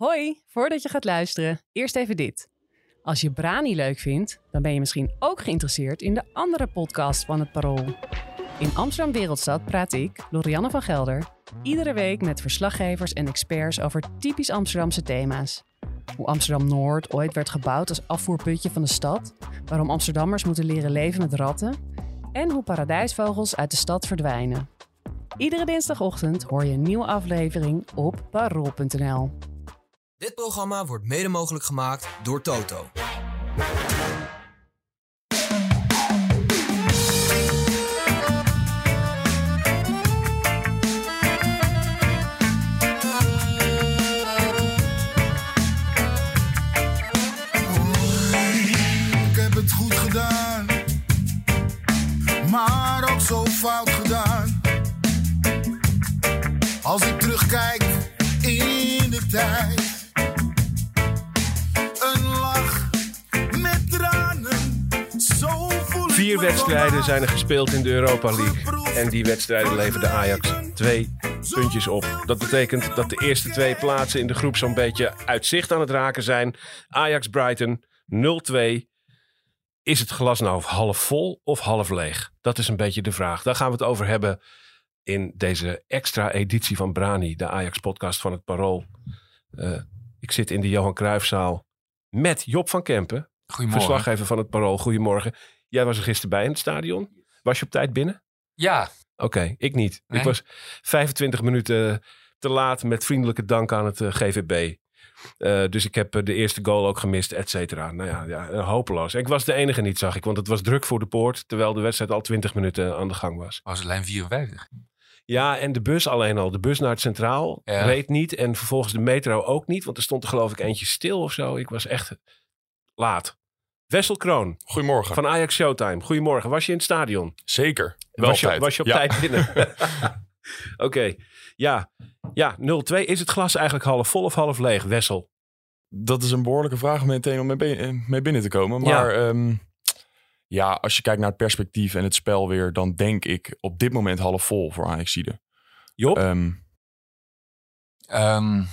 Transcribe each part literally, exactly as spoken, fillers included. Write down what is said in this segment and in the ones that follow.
Hoi, voordat je gaat luisteren, eerst even dit. Als je Branie leuk vindt, dan ben je misschien ook geïnteresseerd in de andere podcast van het Parool. In Amsterdam Wereldstad praat ik, Lorianne van Gelder, iedere week met verslaggevers en experts over typisch Amsterdamse thema's. Hoe Amsterdam-Noord ooit werd gebouwd als afvoerputje van de stad, waarom Amsterdammers moeten leren leven met ratten en hoe paradijsvogels uit de stad verdwijnen. Iedere dinsdagochtend hoor je een nieuwe aflevering op parool punt n l. Dit programma wordt mede mogelijk gemaakt door Toto. Ik heb het goed gedaan, maar ook zo fout gedaan. Als ik terugkijk in de tijd. Vier wedstrijden zijn er gespeeld in de Europa League. En die wedstrijden leverden Ajax twee puntjes op. Dat betekent dat de eerste twee plaatsen in de groep zo'n beetje uit zicht aan het raken zijn. Ajax Brighton nul twee. Is het glas nou half vol of half leeg? Dat is een beetje de vraag. Daar gaan we het over hebben in deze extra editie van Branie, de Ajax podcast van het Parool. Uh, ik zit in de Johan Cruijffzaal met Jop van Kempen. Goedemorgen. Verslaggever van het Parool. Goedemorgen. Jij was er gisteren bij in het stadion. Was je op tijd binnen? Ja. Oké, okay, ik niet. Nee? Ik was vijfentwintig minuten te laat met vriendelijke dank aan het uh, G V B. Uh, dus ik heb uh, de eerste goal ook gemist, et cetera. Nou ja, ja, hopeloos. En ik was de enige niet, zag ik. Want het was druk voor de poort, terwijl de wedstrijd al twintig minuten aan de gang was. Was het lijn vierenvijftig? Ja, en de bus alleen al. De bus naar het Centraal ja. reed niet. En vervolgens de metro ook niet. Want er stond er geloof ik eentje stil of zo. Ik was echt laat. Wessel Kroon. Goedemorgen. Van Ajax Showtime. Goedemorgen. Was je in het stadion? Zeker. Was, je, was je op ja. tijd binnen? Oké. Okay. Ja, ja nul twee. Is het glas eigenlijk half vol of half leeg, Wessel? Dat is een behoorlijke vraag meteen om mee binnen te komen. Maar ja. Um, ja, als je kijkt naar het perspectief en het spel weer, dan denk ik op dit moment half vol voor Ajaxide. Job? Um, um.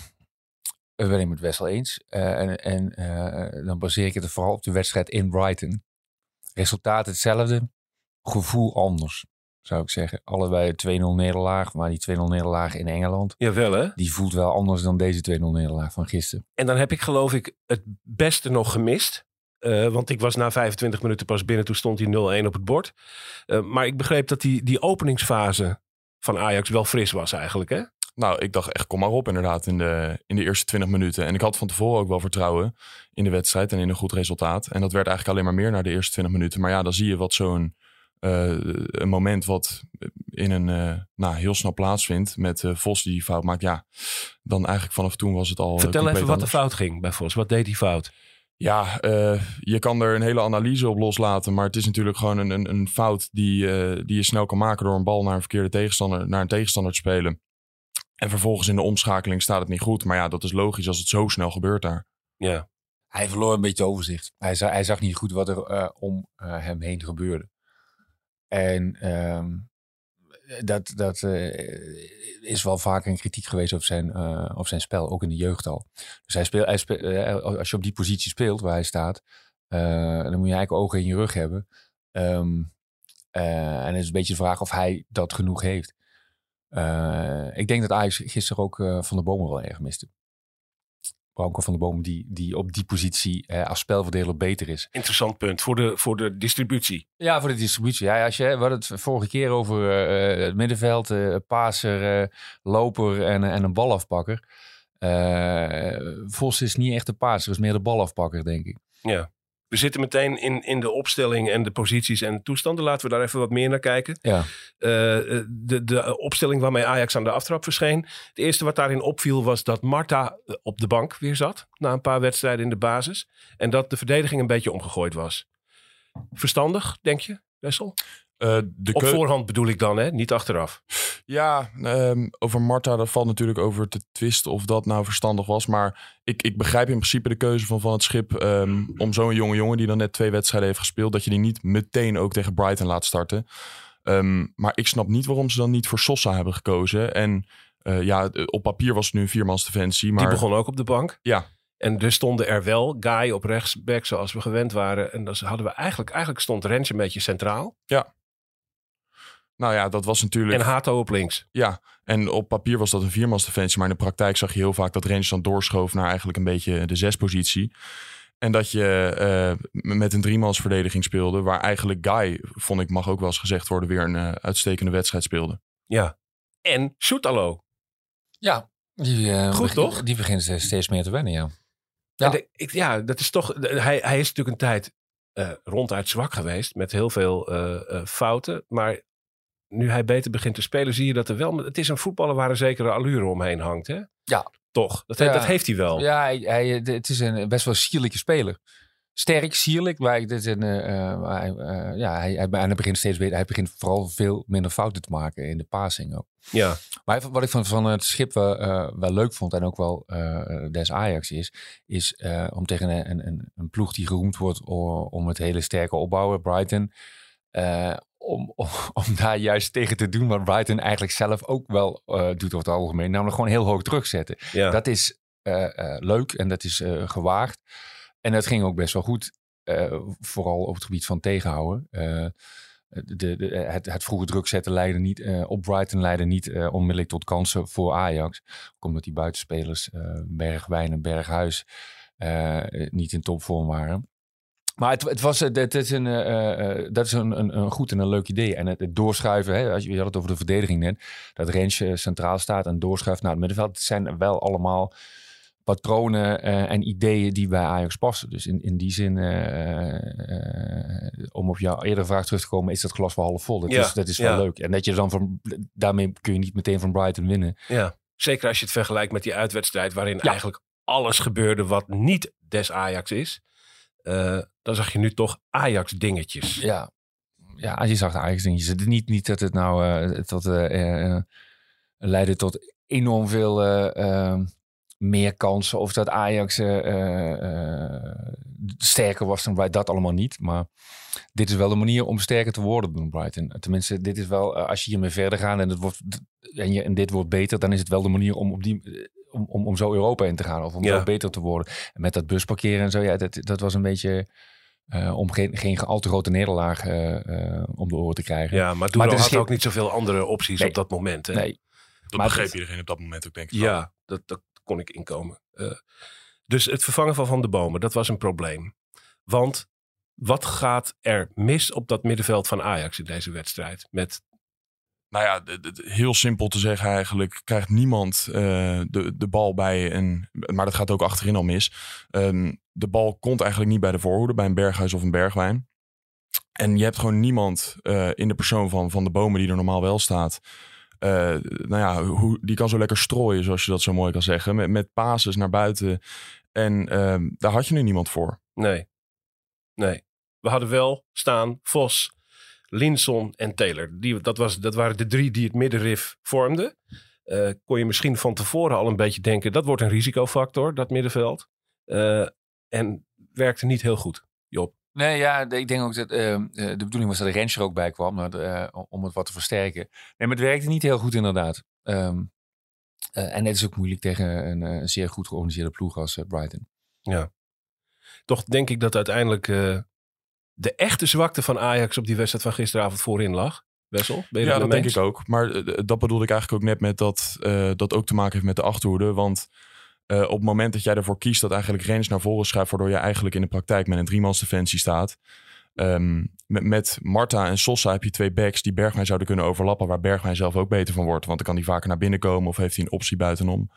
Ik ben het met Wessel eens. Uh, en en uh, dan baseer ik het vooral op de wedstrijd in Brighton. Resultaat hetzelfde. Gevoel anders, zou ik zeggen. Allebei twee nul nederlaag. Maar die twee nul nederlaag in Engeland. Jawel hè? Die voelt wel anders dan deze twee nul nederlaag van gisteren. En dan heb ik geloof ik het beste nog gemist. Uh, want ik was na vijfentwintig minuten pas binnen. Toen stond die nul een op het bord. Uh, maar ik begreep dat die, die openingsfase van Ajax wel fris was eigenlijk hè? Nou, ik dacht echt, kom maar op inderdaad in de, in de eerste twintig minuten. En ik had van tevoren ook wel vertrouwen in de wedstrijd en in een goed resultaat. En dat werd eigenlijk alleen maar meer naar de eerste twintig minuten. Maar ja, dan zie je wat zo'n uh, een moment wat in een uh, nou, heel snel plaatsvindt met uh, Vos die fout maakt. Ja, dan eigenlijk vanaf toen was het al... Vertel even wat anders. De fout ging bij Vos. Wat deed die fout? Ja, uh, je kan er een hele analyse op loslaten. Maar het is natuurlijk gewoon een, een, een fout die, uh, die je snel kan maken door een bal naar een verkeerde tegenstander, naar een tegenstander te spelen. En vervolgens in de omschakeling staat het niet goed. Maar ja, dat is logisch als het zo snel gebeurt daar. Ja. Hij verloor een beetje overzicht. Hij zag, hij zag niet goed wat er uh, om uh, hem heen gebeurde. En um, dat, dat uh, is wel vaker een kritiek geweest op zijn, uh, op zijn spel. Ook in de jeugd al. Dus hij speelt, hij speelt, uh, als je op die positie speelt waar hij staat. Uh, dan moet je eigenlijk ogen in je rug hebben. Um, uh, en het is een beetje de vraag of hij dat genoeg heeft. Uh, ik denk dat Ajax gisteren ook uh, Van den Boomen wel erg miste. Branco van den Boomen die, die op die positie uh, als spelverdeler beter is. Interessant punt voor de, voor de distributie. Ja, voor de distributie. Ja, als je, we hadden het vorige keer over uh, het middenveld, uh, paser, uh, loper en, uh, en een balafpakker. Uh, Vos is niet echt de paser, is meer de balafpakker denk ik. Ja. We zitten meteen in, in de opstelling en de posities en de toestanden. Laten we daar even wat meer naar kijken. Ja. Uh, de, de opstelling waarmee Ajax aan de aftrap verscheen. Het eerste wat daarin opviel was dat Marta op de bank weer zat. Na een paar wedstrijden in de basis. En dat de verdediging een beetje omgegooid was. Verstandig, denk je, Wessel? Uh, de Op keu- voorhand bedoel ik dan, hè? Niet achteraf. Ja, um, over Marta, daar valt natuurlijk over te twisten of dat nou verstandig was. Maar ik, ik begrijp in principe de keuze van Van 't Schip um, om zo'n jonge jongen die dan net twee wedstrijden heeft gespeeld, dat je die niet meteen ook tegen Brighton laat starten. Um, maar ik snap niet waarom ze dan niet voor Sosa hebben gekozen. En Uh, ja, op papier was het nu een viermansdefensie. Maar... Die begon ook op de bank. Ja. En dus stonden er wel Gaaei op rechtsback zoals we gewend waren. En dat hadden we eigenlijk... Eigenlijk stond Rensje een beetje centraal. Ja. Nou ja, dat was natuurlijk... En Hato op links. Ja, en op papier was dat een viermansdefensie. Maar in de praktijk zag je heel vaak dat Rensje dan doorschoof naar eigenlijk een beetje de zespositie. En dat je uh, met een driemansverdediging speelde. Waar eigenlijk Gaaei, vond ik, mag ook wel eens gezegd worden, weer een uh, uitstekende wedstrijd speelde. Ja. En Shootalo. Ja. Die, uh, Goed, begint, toch? Die begint steeds meer te wennen, ja. Ja, de, ik, ja dat is toch... De, hij, hij is natuurlijk een tijd uh, ronduit zwak geweest. Met heel veel uh, uh, fouten. Maar nu hij beter begint te spelen, zie je dat er wel... Het is een voetballer waar een zekere allure omheen hangt, hè? Ja. Toch? Dat, ja. dat heeft hij wel. Ja, hij, hij, het is een best wel sierlijke speler. Sterk, sierlijk. Maar dit is een, uh, hij, uh, ja, hij, hij, hij begint steeds beter. Hij begint vooral veel minder fouten te maken in de passing ook. Ja. Maar wat ik van, van het Schip wel, uh, wel leuk vond en ook wel uh, des Ajax is, is uh, om tegen een, een, een ploeg die geroemd wordt om het hele sterke opbouwen, Brighton, uh, om, om, om daar juist tegen te doen wat Brighton eigenlijk zelf ook wel uh, doet over het algemeen. Namelijk gewoon heel hoog terugzetten. Ja. Dat is uh, uh, leuk en dat is uh, gewaagd. En dat ging ook best wel goed. Uh, vooral op het gebied van tegenhouden. Uh, de, de, het, het vroege druk zetten leidde niet, uh, op Brighton leidde niet uh, onmiddellijk tot kansen voor Ajax. Ook omdat die buitenspelers uh, Bergwijn en Berghuis uh, niet in topvorm waren. Maar het, het was, het is een, uh, dat is een, een, een goed en een leuk idee. En het, het doorschuiven, hè, als je, je had het over de verdediging net. Dat Rensje centraal staat en doorschuift naar het middenveld. Het zijn wel allemaal... patronen uh, en ideeën die bij Ajax passen. Dus in, in die zin, om uh, um op jouw eerdere vraag terug te komen, is dat glas wel half vol. Dat ja, is, dat is ja. wel leuk. En dat je dan van, daarmee kun je niet meteen van Brighton winnen. Ja, zeker als je het vergelijkt met die uitwedstrijd waarin ja. eigenlijk alles gebeurde wat niet des Ajax is. Uh, dan zag je nu toch Ajax dingetjes. Ja, ja je zag de Ajax dingetjes. Niet, niet dat het nou uh, tot, uh, uh, leidde tot enorm veel... Uh, uh, meer kansen of dat Ajax uh, uh, sterker was dan Brighton, dat allemaal niet. Maar dit is wel de manier om sterker te worden dan Brighton. Tenminste, dit is wel, uh, als je hiermee verder gaat en, het wordt, en, je, en dit wordt beter, dan is het wel de manier om, op die, om, om, om zo Europa in te gaan of om ja. wel beter te worden. En met dat busparkeren en zo, ja, dat, dat was een beetje... Uh, om geen, geen al te grote nederlaag uh, uh, om de oren te krijgen. Ja, maar toen had schip... ook niet zoveel andere opties nee. op dat moment. Hè? Nee. Dat maar begreep het... iedereen op dat moment ook, denk ik. Ja, dat... dat... kon ik inkomen. Uh, dus het vervangen van Van den Boomen, dat was een probleem. Want wat gaat er mis op dat middenveld van Ajax in deze wedstrijd? Met... Nou ja, d- d- heel simpel te zeggen eigenlijk, krijgt niemand uh, de, de bal bij een... Maar dat gaat ook achterin al mis. Um, de bal komt eigenlijk niet bij de voorhoede, bij een Berghuis of een Bergwijn. En je hebt gewoon niemand uh, in de persoon van Van den Boomen die er normaal wel staat... Uh, nou ja, hoe, die kan zo lekker strooien, zoals je dat zo mooi kan zeggen. Met, met passes naar buiten. En uh, daar had je nu niemand voor. Nee. Nee. We hadden wel staan Vos, Linson en Taylor. Die, dat, was, dat waren de drie die het middenrif vormden. Uh, kon je misschien van tevoren al een beetje denken... dat wordt een risicofactor, dat middenveld. Uh, en werkte niet heel goed, Jop. Nee, ja, ik denk ook dat uh, de bedoeling was dat de Rensje ook bij kwam maar, uh, om het wat te versterken. Nee, maar het werkte niet heel goed inderdaad. Um, uh, en het is ook moeilijk tegen een, een zeer goed georganiseerde ploeg als uh, Brighton. Ja, toch denk ik dat uiteindelijk uh, de echte zwakte van Ajax op die wedstrijd van gisteravond voorin lag. Wessel, ben je ja, dat denk ik ook. Maar uh, dat bedoelde ik eigenlijk ook net met dat uh, dat ook te maken heeft met de achterhoede, want... Uh, op het moment dat jij ervoor kiest dat eigenlijk Rens naar voren schuift... waardoor je eigenlijk in de praktijk met een driemansdefensie staat. Um, met, met Marta en Sosa heb je twee backs die Bergwijn zouden kunnen overlappen... waar Bergwijn zelf ook beter van wordt. Want dan kan hij vaker naar binnen komen of heeft hij een optie buitenom.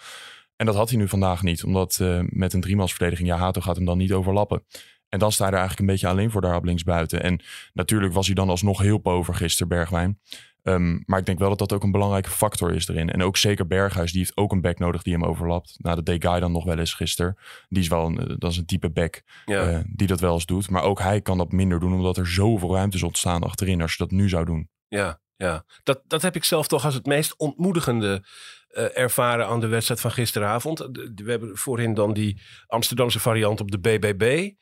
En dat had hij nu vandaag niet. Omdat uh, met een driemansverdediging, ja, Hato gaat hem dan niet overlappen. En dan sta je er eigenlijk een beetje alleen voor daar op linksbuiten. En natuurlijk was hij dan alsnog heel pover gisteren, Bergwijn. Um, maar ik denk wel dat dat ook een belangrijke factor is erin. En ook zeker Berghuis, die heeft ook een back nodig die hem overlapt. Nou, dat deed Gaaei dan nog wel eens gisteren. Die is wel een, dat is een type back ja. uh, die dat wel eens doet. Maar ook hij kan dat minder doen, omdat er zoveel ruimtes ontstaan achterin als je dat nu zou doen. Ja, ja. Dat, dat heb ik zelf toch als het meest ontmoedigende uh, ervaren aan de wedstrijd van gisteravond. We hebben voorin dan die Amsterdamse variant op de B B B.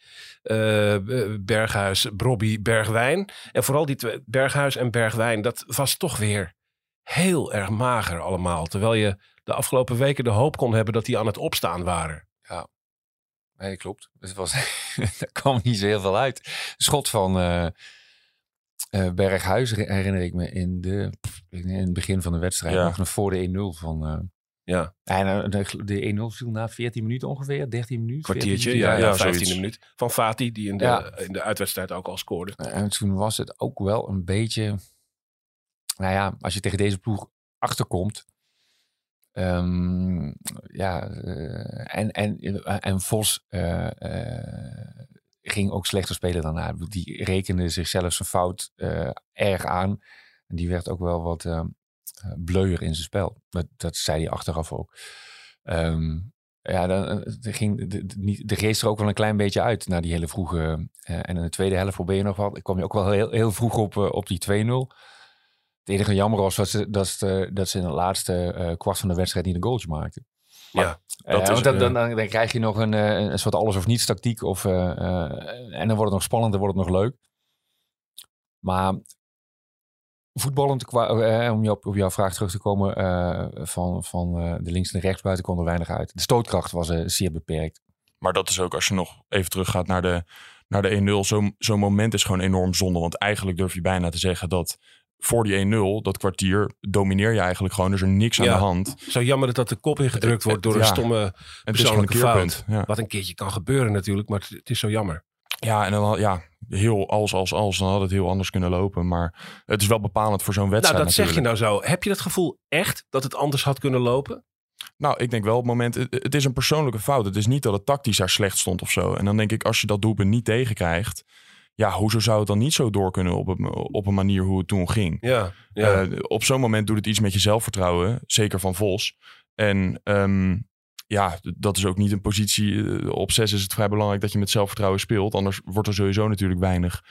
Uh, Berghuis, Brobbey, Bergwijn. En vooral die twee, Berghuis en Bergwijn, dat was toch weer heel erg mager allemaal. Terwijl je de afgelopen weken de hoop kon hebben dat die aan het opstaan waren. Ja, nee, klopt. Het was, daar kwam niet zo heel veel uit. Schot van uh, uh, Berghuis herinner ik me in, de, in het begin van de wedstrijd. Ja. Nog naar voor de één nul van... Uh, Ja. En de één nul viel na veertien minuten ongeveer, dertien minuten. Kwartiertje, minuten, ja, ja, ja, vijftiende minuut. Van Fati, die in de, ja. in de uitwedstrijd ook al scoorde. En toen was het ook wel een beetje... Nou ja, als je tegen deze ploeg achterkomt... Um, ja, uh, en, en, en Vos uh, uh, ging ook slechter spelen daarna. Die rekende zichzelf zijn fout uh, erg aan. En die werd ook wel wat... Uh, bleuier in zijn spel. Dat, dat zei hij achteraf ook. Um, ja, dan, dan ging de, de, de geest er ook wel een klein beetje uit na die hele vroege... Uh, en in de tweede helft probeer je nog wat. Ik kwam je ook wel heel, heel vroeg op, uh, op die twee nul. Het enige jammer was dat ze, dat ze, dat ze in het laatste uh, kwart van de wedstrijd niet een goaltje maakten. Maar, ja, dat uh, is, want dan, dan, dan, dan krijg je nog een, een soort alles of niets tactiek. Of, uh, uh, en dan wordt het nog spannend, dan wordt het nog leuk. Maar... Voetballend, qua, eh, om op, op jouw vraag terug te komen, uh, van, van uh, de links en de rechts buiten kon er weinig uit. De stootkracht was uh, zeer beperkt. Maar dat is ook, als je nog even teruggaat naar de, naar de één nul, zo, zo'n moment is gewoon enorm zonde. Want eigenlijk durf je bijna te zeggen dat voor die één nul, dat kwartier, domineer je eigenlijk gewoon. Er is er niks ja, aan de hand. Zo jammer dat dat de kop ingedrukt wordt door ja, een stomme persoonlijke een fout. Ja. Wat een keertje kan gebeuren natuurlijk, maar het, het is zo jammer. Ja, en dan ja, heel als, als, als. Dan had het heel anders kunnen lopen. Maar het is wel bepalend voor zo'n wedstrijd. Nou, dat natuurlijk. Zeg je nou zo. Heb je dat gevoel echt dat het anders had kunnen lopen? Nou, ik denk wel op het moment... Het, het is een persoonlijke fout. Het is niet dat het tactisch daar slecht stond of zo. En dan denk ik, als je dat doelpunt niet tegenkrijgt... Ja, hoezo zou het dan niet zo door kunnen op, een, op een manier hoe het toen ging? Ja, ja. Uh, op zo'n moment doet het iets met je zelfvertrouwen. Zeker van Vos. En... Um, Ja, dat is ook niet een positie. Op zes is het vrij belangrijk dat je met zelfvertrouwen speelt. Anders wordt er sowieso natuurlijk weinig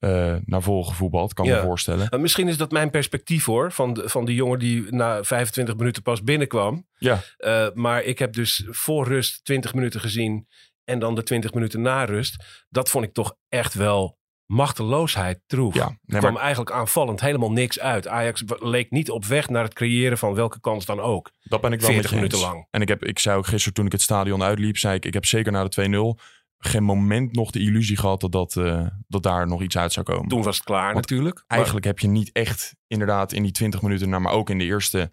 uh, naar voren gevoetbald. Kan ja. me voorstellen. Uh, misschien is dat mijn perspectief hoor. Van de, van die jongen die na vijfentwintig minuten pas binnenkwam. Ja. Uh, maar ik heb dus voor rust twintig minuten gezien. En dan de twintig minuten na rust. Dat vond ik toch echt wel... machteloosheid troef. Ja, nee, maar... Er kwam eigenlijk aanvallend helemaal niks uit. Ajax leek niet op weg naar het creëren van welke kans dan ook. Dat ben ik wel veertig minuten lang. En ik, heb, ik zei ook gisteren toen ik het stadion uitliep, zei ik, ik heb zeker na de twee nul geen moment nog de illusie gehad dat, dat, uh, dat daar nog iets uit zou komen. Toen was het klaar. Want natuurlijk. Eigenlijk maar... heb je niet echt inderdaad in die twintig minuten, nou, maar ook in, de eerste,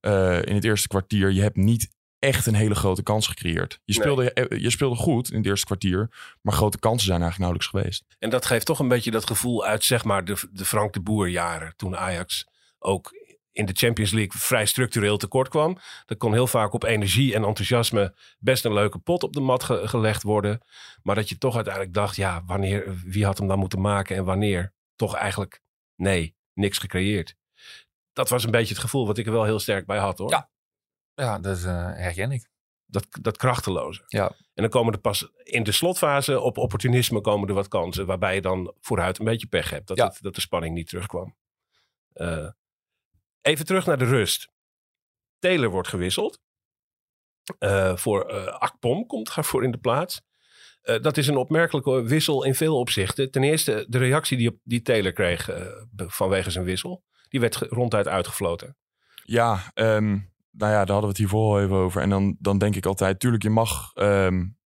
uh, in het eerste kwartier, je hebt niet echt een hele grote kans gecreëerd. Je speelde, nee. je speelde goed in het eerste kwartier, maar grote kansen zijn eigenlijk nauwelijks geweest. En dat geeft toch een beetje dat gevoel uit, zeg maar, de, de Frank de Boer jaren, toen Ajax ook in de Champions League vrij structureel tekort kwam. Er kon heel vaak op energie en enthousiasme best een leuke pot op de mat ge- gelegd worden. Maar dat je toch uiteindelijk dacht, ja, wanneer, wie had hem dan moeten maken en wanneer? Toch eigenlijk, nee, niks gecreëerd. Dat was een beetje het gevoel wat ik er wel heel sterk bij had, hoor. Ja. Ja, dat uh, herken ik. Dat, dat krachteloze. Ja. En dan komen er pas in de slotfase op opportunisme komen er wat kansen. Waarbij je dan vooruit een beetje pech hebt. Dat, ja. het, dat de spanning niet terugkwam. Uh, even terug naar de rust. Taylor wordt gewisseld. Uh, voor uh, Akpom komt daarvoor in de plaats. Uh, dat is een opmerkelijke wissel in veel opzichten. Ten eerste de reactie die, op, die Taylor kreeg uh, vanwege zijn wissel. Die werd ronduit uitgefloten. Ja, um... Nou ja, daar hadden we het hiervoor al even over. En dan, dan denk ik altijd, tuurlijk, je mag... Um,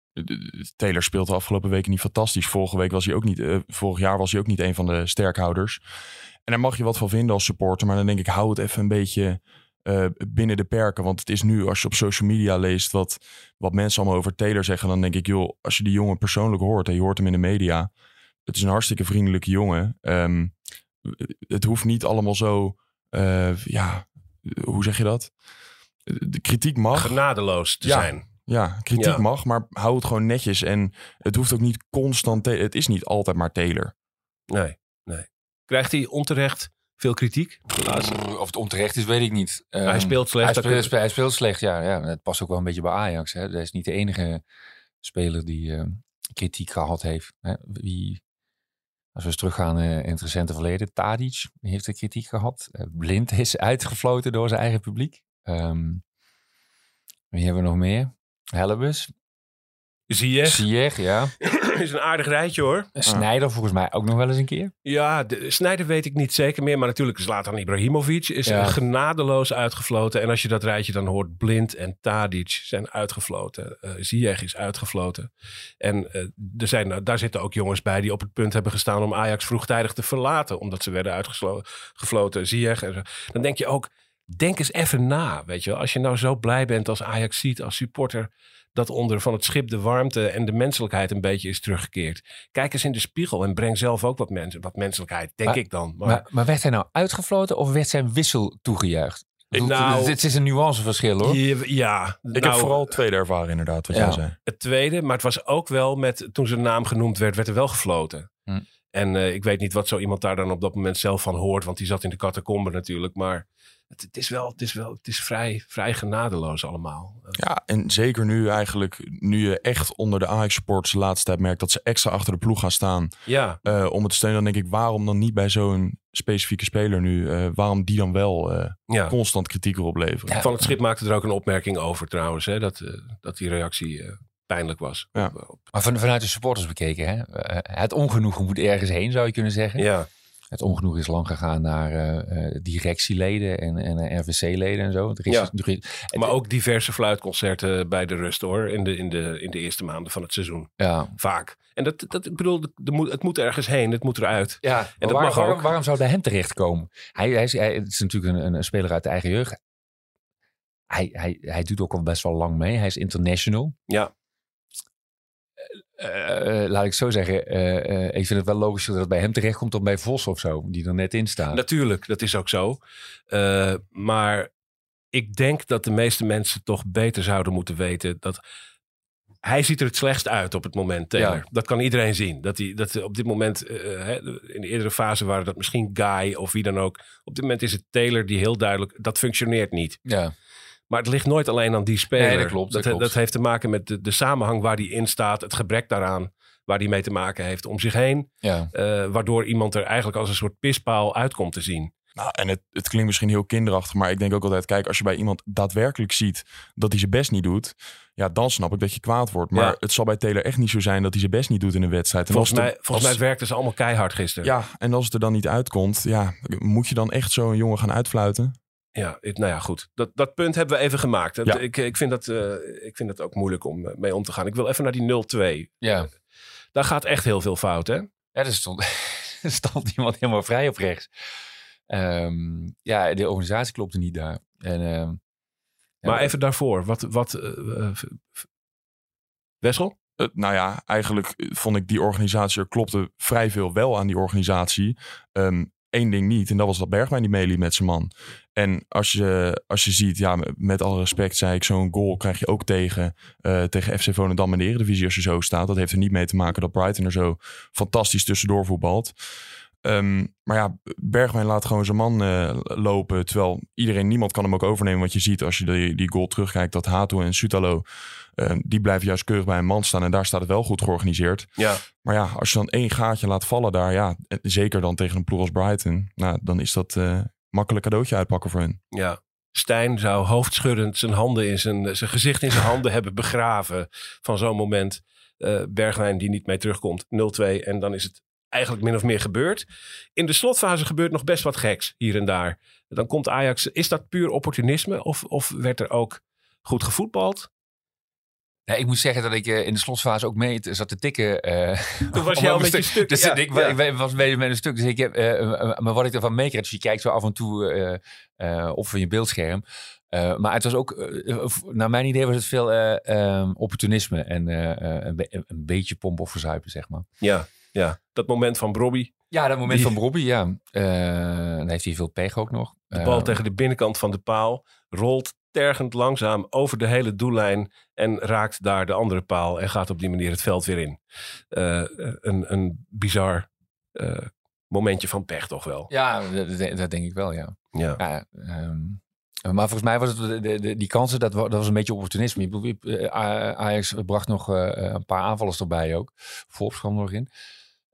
Taylor speelt de afgelopen weken niet fantastisch. Vorige week was hij ook niet... Uh, vorig jaar was hij ook niet een van de sterkhouders. En daar mag je wat van vinden als supporter. Maar dan denk ik, hou het even een beetje uh, binnen de perken. Want het is nu, als je op social media leest... Wat, wat mensen allemaal over Taylor zeggen... Dan denk ik, joh, als je die jongen persoonlijk hoort... En je hoort hem in de media... Het is een hartstikke vriendelijke jongen. Um, het hoeft niet allemaal zo... Uh, ja, hoe zeg je dat? De kritiek mag. Genadeloos te ja, zijn. Ja, kritiek ja. mag, maar hou het gewoon netjes. En het hoeft ook niet constant... Te- het is niet altijd maar Taylor. Nee, nee. Krijgt hij onterecht veel kritiek? Of het onterecht is, weet ik niet. Um, hij speelt slecht. Hij speelt, hij speelt slecht, ja, ja. Het past ook wel een beetje bij Ajax. Hè. Hij is niet de enige speler die uh, kritiek gehad heeft. Hè. Wie... Als we eens teruggaan uh, in het recente verleden. Tadic heeft de kritiek gehad. Uh, Blind is uitgefloten door zijn eigen publiek. Um, wie hebben we nog meer? Helbus. Ziyech. Ziyech, ja. Is een aardig rijtje, hoor. Snijder volgens mij ook nog wel eens een keer. Ja, de, Snijder weet ik niet zeker meer. Maar natuurlijk is Zlatan Ibrahimovic is ja. genadeloos uitgefloten. En als je dat rijtje dan hoort, Blind en Tadic zijn uitgefloten. Uh, Ziyech is uitgefloten. En uh, er zijn, nou, daar zitten ook jongens bij die op het punt hebben gestaan om Ajax vroegtijdig te verlaten. Omdat ze werden uitgefloten. Ziyech. En dan denk je ook, denk eens even na. Weet je wel. Als je nou zo blij bent als Ajax ziet, als supporter, dat onder Van 't Schip de warmte en de menselijkheid een beetje is teruggekeerd. Kijk eens in de spiegel en breng zelf ook wat, mens, wat menselijkheid, denk maar, ik dan. Maar, maar, maar werd hij nou uitgefloten of werd zijn wissel toegejuicht? Nou, dit is een nuanceverschil, hoor. Ja. Ik nou, heb vooral het tweede ervaren, inderdaad, wat ja. jij zei. Het tweede, maar het was ook wel met, toen zijn naam genoemd werd, werd er wel gefloten. Hm. En uh, ik weet niet wat zo iemand daar dan op dat moment zelf van hoort, want die zat in de catacomben natuurlijk, maar het, het is wel, het is wel, het is vrij, vrij genadeloos allemaal. Ja, en zeker nu eigenlijk, nu je echt onder de Ajax-supporters de laatste tijd merkt dat ze extra achter de ploeg gaan staan ja. uh, om het te steunen, dan denk ik, waarom dan niet bij zo'n specifieke speler nu, uh, waarom die dan wel uh, ja. constant kritiek erop leveren? Ja. Van 't Schip maakte er ook een opmerking over trouwens, hè, dat, uh, dat die reactie Uh, pijnlijk was. Ja. Op, op. Maar van, vanuit de supporters bekeken, hè? Uh, het ongenoegen moet ergens heen, zou je kunnen zeggen. Ja. Het ongenoegen is lang gegaan naar uh, directieleden en, en uh, R V C-leden en zo. Er is, ja. er is, het, maar ook diverse fluitconcerten bij de rust, hoor, in de, in de, in de eerste maanden van het seizoen. Ja. Vaak. En dat, dat, ik bedoel, de, het moet ergens heen, het moet eruit. Ja. En dat waar, mag waarom, ook. Waarom zou bij hem terechtkomen? Hij, hij, is, hij het is natuurlijk een, een speler uit de eigen jeugd. Hij, hij, hij doet ook al best wel lang mee. Hij is international. Ja. Uh, uh, laat ik zo zeggen, uh, uh, ik vind het wel logisch dat het bij hem terechtkomt dan bij Vos of zo, die er net in staat. Natuurlijk, dat is ook zo. Uh, maar ik denk dat de meeste mensen toch beter zouden moeten weten dat hij ziet er het slechtst uit op het moment, Taylor. Ja. Dat kan iedereen zien. Dat hij, dat op dit moment, uh, hè, in de eerdere fase waren dat misschien Gaaei of wie dan ook. Op dit moment is het Taylor die heel duidelijk, dat functioneert niet. Ja. Maar het ligt nooit alleen aan die speler. Nee, dat klopt, dat, dat, klopt. dat heeft te maken met de, de samenhang waar die in staat. Het gebrek daaraan waar die mee te maken heeft om zich heen. Ja. Uh, waardoor iemand er eigenlijk als een soort pispaal uitkomt te zien. Nou, en het, het klinkt misschien heel kinderachtig, maar ik denk ook altijd, kijk, als je bij iemand daadwerkelijk ziet dat hij zijn best niet doet, ja, dan snap ik dat je kwaad wordt. Maar ja. het zal bij Taylor echt niet zo zijn dat hij zijn best niet doet in een wedstrijd. En volgens mij, er, volgens mij werkten ze allemaal keihard gisteren. Ja, en als het er dan niet uitkomt, ja, moet je dan echt zo'n jongen gaan uitfluiten? Ja, het, nou ja, goed. Dat, dat punt hebben we even gemaakt. Dat, ja. ik, ik, vind dat, uh, ik vind dat ook moeilijk om uh, mee om te gaan. Ik wil even naar die nul twee. Ja. Uh, daar gaat echt heel veel fout, hè? Ja, er stond, er stond iemand helemaal vrij op rechts. Um, ja, de organisatie klopte niet daar. En, uh, ja, maar even daarvoor. Wat, wat, uh, uh, Wessel? Uh, nou ja, eigenlijk vond ik die organisatie, er klopte vrij veel wel aan die organisatie. Um, Eén ding niet. En dat was dat Bergwijn die meeliep met zijn man. En als je, als je ziet, ja, met alle respect zei ik, zo'n goal krijg je ook tegen, uh, tegen F C Volendam in de Eredivisie als je zo staat. Dat heeft er niet mee te maken dat Brighton er zo fantastisch tussendoor voetbalt. Um, maar ja, Bergwijn laat gewoon zijn man uh, lopen. Terwijl iedereen, niemand kan hem ook overnemen. Want je ziet als je die, die goal terugkijkt, dat Hato en Sutalo, uh, die blijven juist keurig bij een man staan. En daar staat het wel goed georganiseerd. Ja. Maar ja, als je dan één gaatje laat vallen daar, ja, zeker dan tegen een ploeg als Brighton, nou, dan is dat uh, makkelijk cadeautje uitpakken voor hun. Ja. Steijn zou hoofdschuddend zijn handen in zijn, zijn gezicht in zijn handen hebben begraven van zo'n moment. Uh, Bergwijn die niet mee terugkomt. nul twee en dan is het eigenlijk min of meer gebeurt. In de slotfase gebeurt nog best wat geks hier en daar. Dan komt Ajax. Is dat puur opportunisme? Of, of werd er ook goed gevoetbald? Ja, ik moet zeggen dat ik uh, in de slotfase ook mee zat te tikken. Uh, Toen was jij al een beetje stuk. Dus ja, ik ja. W- w- was mee met een stuk. Dus ik heb, uh, uh, maar wat ik ervan meekreeg, dus je kijkt zo af en toe uh, uh, op van je beeldscherm. Uh, maar het was ook, uh, naar mijn idee was het veel uh, um, opportunisme. En uh, een, be- een beetje pomp of verzuipen, zeg maar. Ja. Ja, dat moment van Brobbey. Ja, dat moment die, van Brobbey, ja. Uh, dan heeft hij veel pech ook nog. De bal uh, tegen de binnenkant van de paal rolt tergend langzaam over de hele doellijn en raakt daar de andere paal en gaat op die manier het veld weer in. Uh, een, een bizar uh, momentje van pech toch wel. Ja, dat, dat denk ik wel, ja. ja. ja um, maar volgens mij was het de, de, de, die kansen, dat, dat was een beetje opportunisme. Ajax bracht nog uh, een paar aanvallers erbij ook. Forbes kwam er nog in.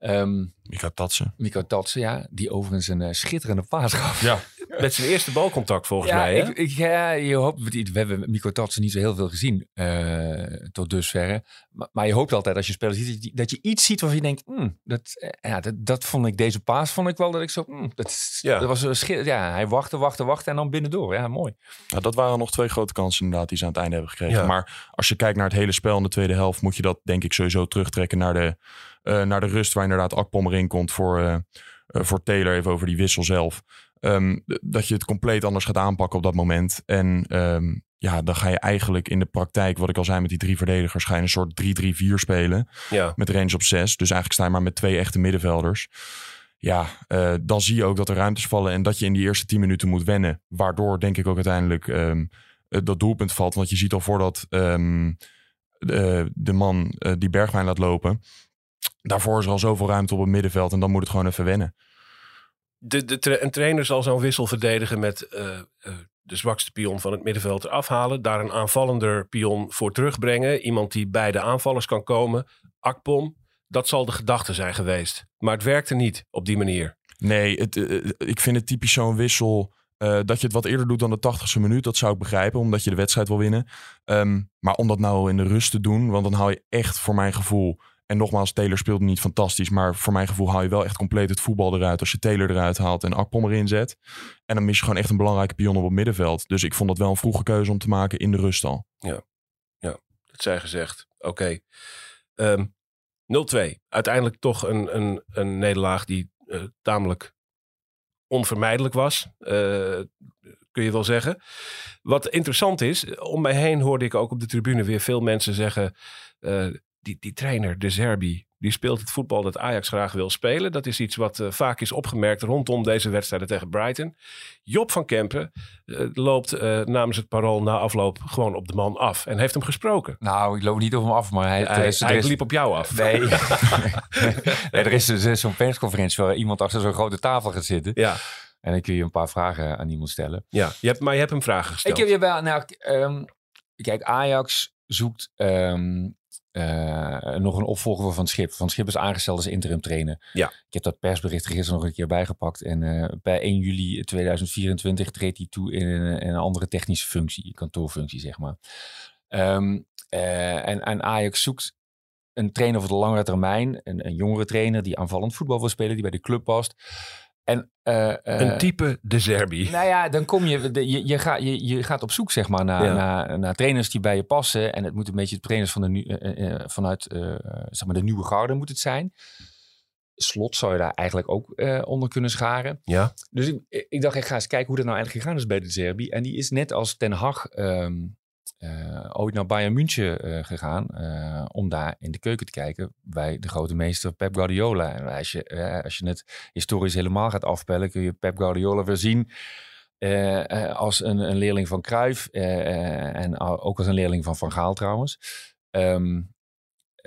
Um, Mika Tatsen. Mika Tatsen, ja. Die overigens een uh, schitterende paas gaf. Ja. Met zijn eerste balcontact volgens ja, mij. Hè? Ik, ik, ja, je hoopt, we hebben Miko Tatsen niet zo heel veel gezien uh, tot dusverre. Maar, maar je hoopt altijd als je spelers ziet dat je iets ziet waarvan je denkt, mm, dat, ja, dat, dat vond ik, deze paas vond ik wel dat ik zo, mm, dat, ja. dat was een schil, ja, hij wachtte, wachtte, wachtte en dan binnendoor. Ja, mooi. Nou, dat waren nog twee grote kansen inderdaad die ze aan het einde hebben gekregen. Ja. Maar als je kijkt naar het hele spel in de tweede helft, moet je dat denk ik sowieso terugtrekken naar de, uh, naar de rust waar inderdaad Akpom erin komt voor, uh, uh, voor Taylor, even over die wissel zelf. Um, dat je het compleet anders gaat aanpakken op dat moment. En um, ja, dan ga je eigenlijk in de praktijk, wat ik al zei met die drie verdedigers, ga je een soort drie drie vier spelen. Ja. Met range op zes. Dus eigenlijk sta je maar met twee echte middenvelders. Ja, uh, dan zie je ook dat er ruimtes vallen en dat je in die eerste tien minuten moet wennen. Waardoor denk ik ook uiteindelijk um, dat doelpunt valt. Want je ziet al voordat um, de, de man uh, die Bergwijn laat lopen, daarvoor is er al zoveel ruimte op het middenveld en dan moet het gewoon even wennen. De, de tra- een trainer zal zo'n wissel verdedigen met uh, uh, de zwakste pion van het middenveld eraf halen. Daar een aanvallender pion voor terugbrengen. Iemand die bij de aanvallers kan komen. Akpom, dat zal de gedachte zijn geweest. Maar het werkte niet op die manier. Nee, het, uh, ik vind het typisch zo'n wissel. Uh, dat je het wat eerder doet dan de tachtigste minuut, dat zou ik begrijpen, omdat je de wedstrijd wil winnen. Um, maar om dat nou in de rust te doen, want dan haal je echt voor mijn gevoel... En nogmaals, Taylor speelde niet fantastisch. Maar voor mijn gevoel haal je wel echt compleet het voetbal eruit. Als je Taylor eruit haalt en Akpom erin zet. En dan mis je gewoon echt een belangrijke pion op het middenveld. Dus ik vond dat wel een vroege keuze om te maken in de rust al. Ja, ja, dat zij gezegd. Oké. Okay. Um, nul twee. Uiteindelijk toch een, een, een nederlaag die uh, tamelijk onvermijdelijk was. Uh, kun je wel zeggen. Wat interessant is, om mij heen hoorde ik ook op de tribune weer veel mensen zeggen... Uh, Die, die trainer, De Zerbi, die speelt het voetbal dat Ajax graag wil spelen. Dat is iets wat uh, vaak is opgemerkt rondom deze wedstrijden tegen Brighton. Jop van Kempen uh, loopt uh, namens het Parool na afloop gewoon op de man af. En heeft hem gesproken. Nou, ik loop niet op hem af, maar hij, ja, hij, is, hij is, liep op jou af. Nee, nee er is, is zo'n persconferentie waar iemand achter zo'n grote tafel gaat zitten. Ja. En dan kun je een paar vragen aan iemand stellen. Ja, je hebt, maar je hebt hem vragen gesteld. Ik heb je wel... Nou, um, kijk, Ajax zoekt... Um, Uh, nog een opvolger van Van 't Schip. Van 't Schip is aangesteld als interim trainer. Ja. Ik heb dat persbericht gisteren nog een keer bijgepakt. En uh, bij één juli tweeduizend vierentwintig treedt hij toe in een, in een andere technische functie. Kantoorfunctie, zeg maar. Um, uh, en, en Ajax zoekt een trainer voor de langere termijn. Een, een jongere trainer die aanvallend voetbal wil spelen. Die bij de club past. En, uh, uh, een type De Zerbi. Nou ja, dan kom je... De, je, je, ga, je, je gaat op zoek, zeg maar, naar, ja. naar, naar trainers die bij je passen. En het moet een beetje trainers van de nu, uh, uh, vanuit uh, zeg maar de nieuwe garde moet het zijn. Slot zou je daar eigenlijk ook uh, onder kunnen scharen. Ja. Dus ik, ik dacht, ik ga eens kijken hoe dat nou eigenlijk gegaan is bij De Zerbi. En die is net als Ten Hag um, uh, ooit naar Bayern München uh, gegaan. Uh, om daar in de keuken te kijken bij de grote meester Pep Guardiola. En als je, uh, als je het historisch helemaal gaat afpellen, kun je Pep Guardiola weer zien uh, uh, als een, een leerling van Cruijff. Uh, uh, en ook als een leerling van Van Gaal trouwens. Um,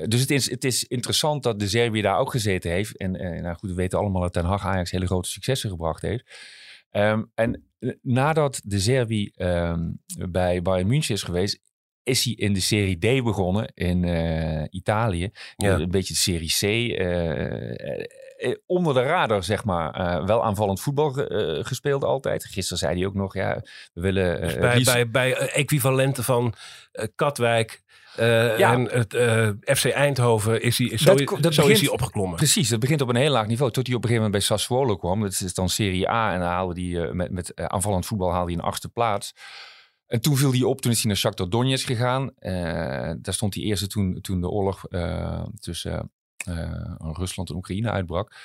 dus het is, het is interessant dat De Zerbi daar ook gezeten heeft. En uh, nou goed, we weten allemaal dat Ten Hag Ajax hele grote successen gebracht heeft. Um, en nadat De Zerbi um, bij Bayern München is geweest, is hij in de Serie D begonnen in uh, Italië. Ja. Een beetje de Serie C. Uh, eh, onder de radar, zeg maar. Uh, wel aanvallend voetbal ge- uh, gespeeld altijd. Gisteren zei hij ook nog, ja, we willen... Uh, dus bij, ries- bij, bij equivalenten van uh, Katwijk... Uh, ja. En het uh, F C Eindhoven is hij, is dat, zo, dat zo begint, is hij opgeklommen. Precies, dat begint op een heel laag niveau. Tot hij op een gegeven moment bij Sassuolo kwam. Dat is dan Serie A en dan haalde die, uh, met, met uh, aanvallend voetbal haalde hij een achtste plaats. En toen viel hij op, toen is hij naar Shakhtar Donetsk gegaan. Uh, daar stond hij eerst toen, toen de oorlog uh, tussen uh, Rusland en Oekraïne uitbrak.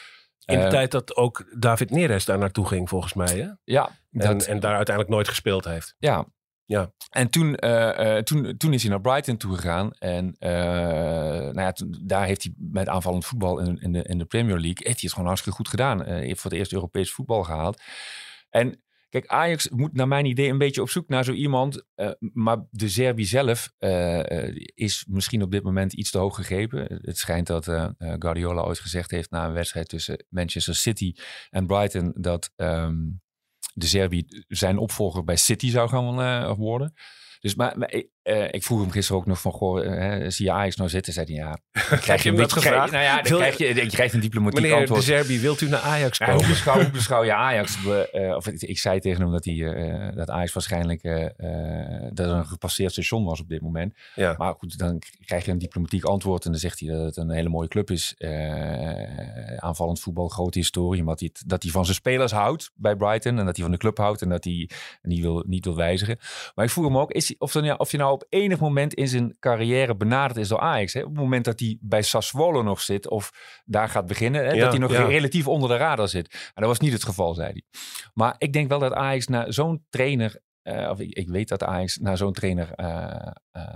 In de uh, tijd dat ook David Neres daar naartoe ging, volgens mij. Hè? Ja. Dat, en, en daar uiteindelijk nooit gespeeld heeft. Ja. Ja. En toen, uh, uh, toen, toen is hij naar Brighton toe gegaan. En uh, nou ja, toen, daar heeft hij met aanvallend voetbal in, in, de, in de Premier League... heeft hij het gewoon hartstikke goed gedaan. Uh, heeft voor het eerst Europees voetbal gehaald. En kijk, Ajax moet naar mijn idee een beetje op zoek naar zo iemand. Uh, maar De Zerbi zelf uh, is misschien op dit moment iets te hoog gegrepen. Het schijnt dat uh, Guardiola ooit gezegd heeft... na een wedstrijd tussen Manchester City en Brighton... dat... Um, De Zerbi zijn opvolger bij City zou gaan uh, worden. Dus, maar, maar Uh, ik vroeg hem gisteren ook nog van, goh, uh, zie je Ajax nou zitten? Zei hij, ja. Krijg je hem dat gevraagd? Nou ja, dan krijg je, je krijgt een diplomatiek meneer antwoord. Meneer De Zerbi, wilt u naar Ajax komen? Ja, beschouw, beschouw je Ajax? Uh, of ik, ik zei tegen hem dat, hij, uh, dat Ajax waarschijnlijk uh, dat er een gepasseerd station was op dit moment. Ja. Maar goed, dan krijg je een diplomatiek antwoord en dan zegt hij dat het een hele mooie club is. Uh, aanvallend voetbal, grote historie. Maar dat, dat hij van zijn spelers houdt bij Brighton en dat hij van de club houdt en dat hij niet wil, niet wil wijzigen. Maar ik vroeg hem ook, is, of, dan, ja, of je nou op enig moment in zijn carrière benaderd is door Ajax. Hè? Op het moment dat hij bij Sassuolo nog zit of daar gaat beginnen. Hè? Ja, dat hij nog ja. relatief onder de radar zit. En dat was niet het geval, zei hij. Maar ik denk wel dat Ajax naar zo'n trainer... Uh, of ik, ik weet dat Ajax naar zo'n trainer uh, uh,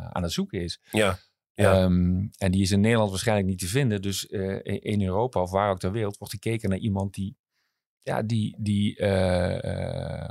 aan het zoeken is. Ja. Ja. Um, en die is in Nederland waarschijnlijk niet te vinden. Dus uh, in Europa of waar ook ter wereld wordt gekeken naar iemand die... Ja, die, die uh, uh,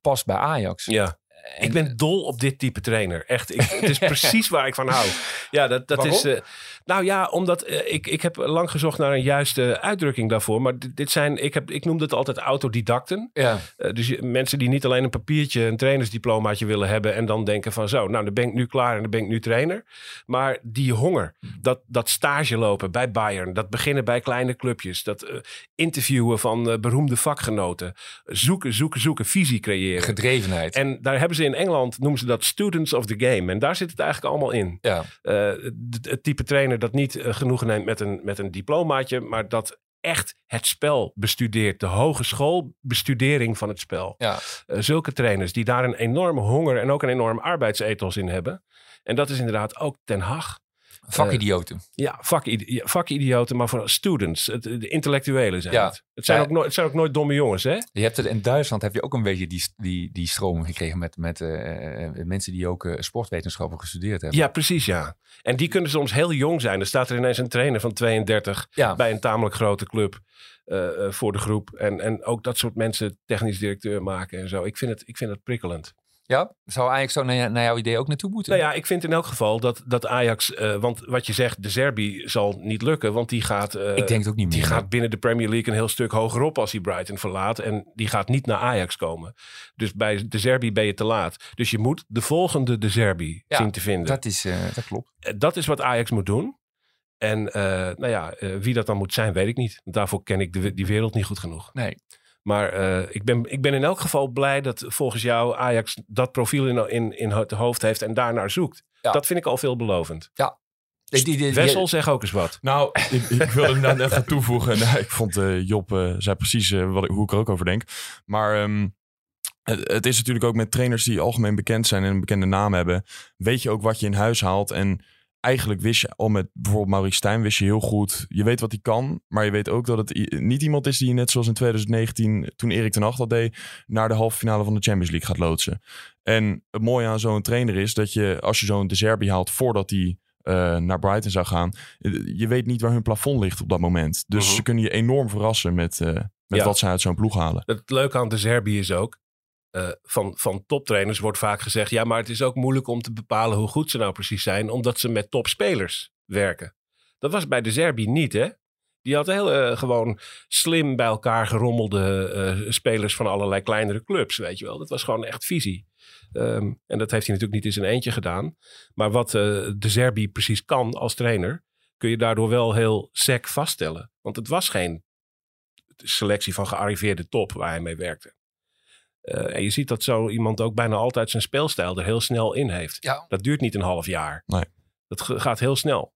past bij Ajax. Ja. En ik ben dol op dit type trainer. Echt, ik, het is precies waar ik van hou. Ja, dat, dat is. Uh, nou ja, omdat uh, ik, ik heb lang gezocht naar een juiste uitdrukking daarvoor. Maar dit, dit zijn, ik, heb, ik noem dat altijd autodidacten. Ja. Uh, dus mensen die niet alleen een papiertje, een trainersdiplomaatje willen hebben. En dan denken van zo, nou dan ben ik nu klaar en dan ben ik nu trainer. Maar die honger, dat, dat stage lopen bij Bayern. Dat beginnen bij kleine clubjes. Dat uh, interviewen van uh, beroemde vakgenoten. Zoeken, zoeken, zoeken. Visie creëren. Gedrevenheid. En daar hebben ze in Engeland, noemen ze dat students of the game. En daar zit het eigenlijk allemaal in. Ja. Uh, d- het type trainer dat niet uh, genoegen neemt met een, met een diplomaatje, maar dat echt het spel bestudeert. De hogeschoolbestudering van het spel. Ja. Uh, zulke trainers die daar een enorme honger en ook een enorm arbeidsethos in hebben. En dat is inderdaad ook Ten Hag. Vakidioten. Uh, ja, vakide- vakidioten, maar vooral students. Het, de intellectuelen zijn ja. het. Het zijn, ja. ook no- het zijn ook nooit domme jongens, hè? Je hebt het, in Duitsland heb je ook een beetje die, die, die stroom gekregen met, met uh, mensen die ook uh, sportwetenschappen gestudeerd hebben. Ja, precies, ja. En die kunnen soms heel jong zijn. Er staat er ineens een trainer van tweeëndertig ja. bij een tamelijk grote club uh, voor de groep. En, en ook dat soort mensen technisch directeur maken en zo. Ik vind het, ik vind het prikkelend. Ja, zou Ajax zo naar, naar jouw idee ook naartoe moeten? Nou ja, ik vind in elk geval dat, dat Ajax... Uh, want wat je zegt, De Zerbi zal niet lukken. Want die gaat... Uh, ik denk het ook niet meer. Die gaat binnen de Premier League een heel stuk hogerop als hij Brighton verlaat. En die gaat niet naar Ajax komen. Dus bij De Zerbi ben je te laat. Dus je moet de volgende De Zerbi ja, zien te vinden. Dat is, uh, dat klopt. Dat is wat Ajax moet doen. En uh, nou ja, uh, wie dat dan moet zijn, weet ik niet. Daarvoor ken ik de, die wereld niet goed genoeg. Nee. Maar uh, ik, ben, ik ben in elk geval blij dat volgens jou Ajax dat profiel in, in, in het hoofd heeft en daarnaar zoekt. Ja. Dat vind ik al veelbelovend. Ja. Die, die, die, Wessel, zeg ook eens wat. Nou, ik, ik wilde hem daar net gaan toevoegen. Nou, ik vond uh, Job uh, zei precies uh, wat ik, hoe ik er ook over denk. Maar um, het, het is natuurlijk ook met trainers die algemeen bekend zijn en een bekende naam hebben. Weet je ook wat je in huis haalt en... Eigenlijk wist je al met bijvoorbeeld Maurice Steijn wist je heel goed. Je weet wat hij kan, maar je weet ook dat het i- niet iemand is die je net zoals in twintig negentien, toen Erik ten Hag dat deed, naar de halve finale van de Champions League gaat loodsen. En het mooie aan zo'n trainer is dat je, als je zo'n De Zerbi haalt voordat hij uh, naar Brighton zou gaan, je weet niet waar hun plafond ligt op dat moment. Dus uh-huh. ze kunnen je enorm verrassen met, uh, met ja. wat ze uit zo'n ploeg halen. Het leuke aan De Zerbi is ook, Uh, van, van toptrainers wordt vaak gezegd... ja, maar het is ook moeilijk om te bepalen hoe goed ze nou precies zijn... omdat ze met topspelers werken. Dat was bij De Zerbi niet, hè? Die had heel uh, gewoon slim bij elkaar gerommelde uh, spelers... van allerlei kleinere clubs, weet je wel. Dat was gewoon echt visie. Um, en dat heeft hij natuurlijk niet in zijn eentje gedaan. Maar wat uh, De Zerbi precies kan als trainer... kun je daardoor wel heel sec vaststellen. Want het was geen selectie van gearriveerde top waar hij mee werkte. Uh, en je ziet dat zo iemand ook bijna altijd zijn speelstijl er heel snel in heeft. Ja. Dat duurt niet een half jaar. Nee. Dat ge- gaat heel snel.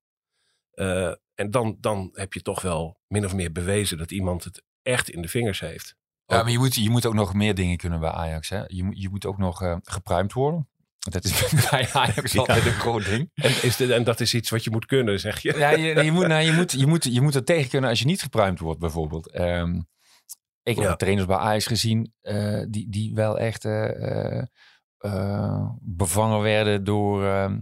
Uh, en dan, dan heb je toch wel min of meer bewezen dat iemand het echt in de vingers heeft. Ja, ook. Maar je moet, je moet ook nog meer dingen kunnen bij Ajax. Hè? Je, je moet ook nog uh, gepruimd worden. Dat is bij Ajax ja. altijd een groot ding. En, is dit, en dat is iets wat je moet kunnen, zeg je. Ja, je, je, moet, nou, je, moet, je, moet, je moet er tegen kunnen als je niet gepruimd wordt, bijvoorbeeld. Um, Ik heb ja. trainers bij Ajax gezien uh, die, die wel echt uh, uh, bevangen werden door, uh,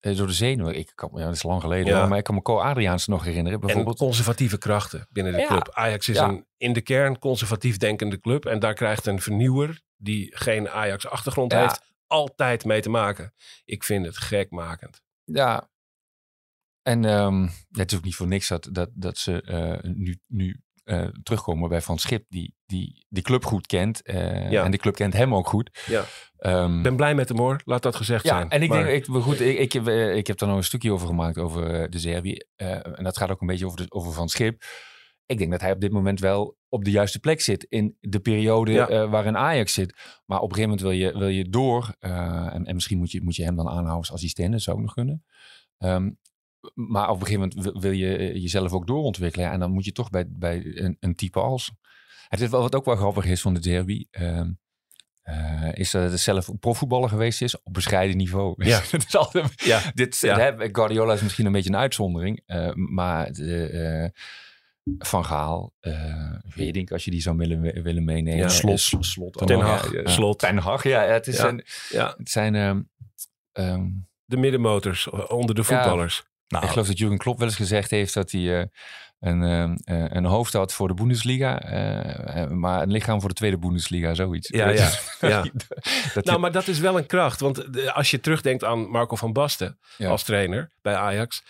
door de zenuwen. Ik kan, ja, dat is lang geleden, ja. maar ik kan me Co Adriaans nog herinneren. Bijvoorbeeld. En conservatieve krachten binnen de ja. club. Ajax is ja. een in de kern conservatief denkende club. En daar krijgt een vernieuwer die geen Ajax-achtergrond ja. heeft altijd mee te maken. Ik vind het gekmakend. Ja. En um, het is ook niet voor niks dat, dat, dat ze uh, nu... nu uh, terugkomen bij Van 't Schip, die, die die club goed kent. Uh, ja. En de club kent hem ook goed. Ja. Um, ik ben blij met hem hoor, laat dat gezegd ja, zijn. En ik maar... denk, ik, goed, ik, ik, heb, ik heb daar nog een stukje over gemaakt, over De Zerbi. Uh, en dat gaat ook een beetje over, de, over Van 't Schip. Ik denk dat hij op dit moment wel op de juiste plek zit. In de periode ja. uh, waarin Ajax zit. Maar op een gegeven moment wil je, wil je door. Uh, en, en misschien moet je, moet je hem dan aanhouden als assistent. Dat zou ook nog kunnen. Um, maar op een gegeven moment wil, wil je jezelf ook doorontwikkelen. En dan moet je toch bij, bij een, een type als. Het is wel wat ook wel grappig is van De Zerbi. Um, Uh, is dat het zelf een profvoetballer geweest is op bescheiden niveau. Ja. Dat is altijd, ja. dit, ja. Guardiola is misschien een beetje een uitzondering. Uh, maar de, uh, Van Gaal, uh, weet ik, als je die zou willen, willen meenemen. Ja, slot, slot, slot, Ten Hag, ja, slot. Ten Hag, ja. Het, is ja. Een, ja. het zijn um, um, de middenmotors onder de voetballers. Ja. Nou, ik geloof dat Jürgen Klopp wel eens gezegd heeft dat hij uh, een, uh, een hoofd had voor de Bundesliga, uh, maar een lichaam voor de tweede Bundesliga, zoiets. Ja, ja. ja. dat nou, je... maar dat is wel een kracht, want de, als je terugdenkt aan Marco van Basten ja. als trainer bij Ajax,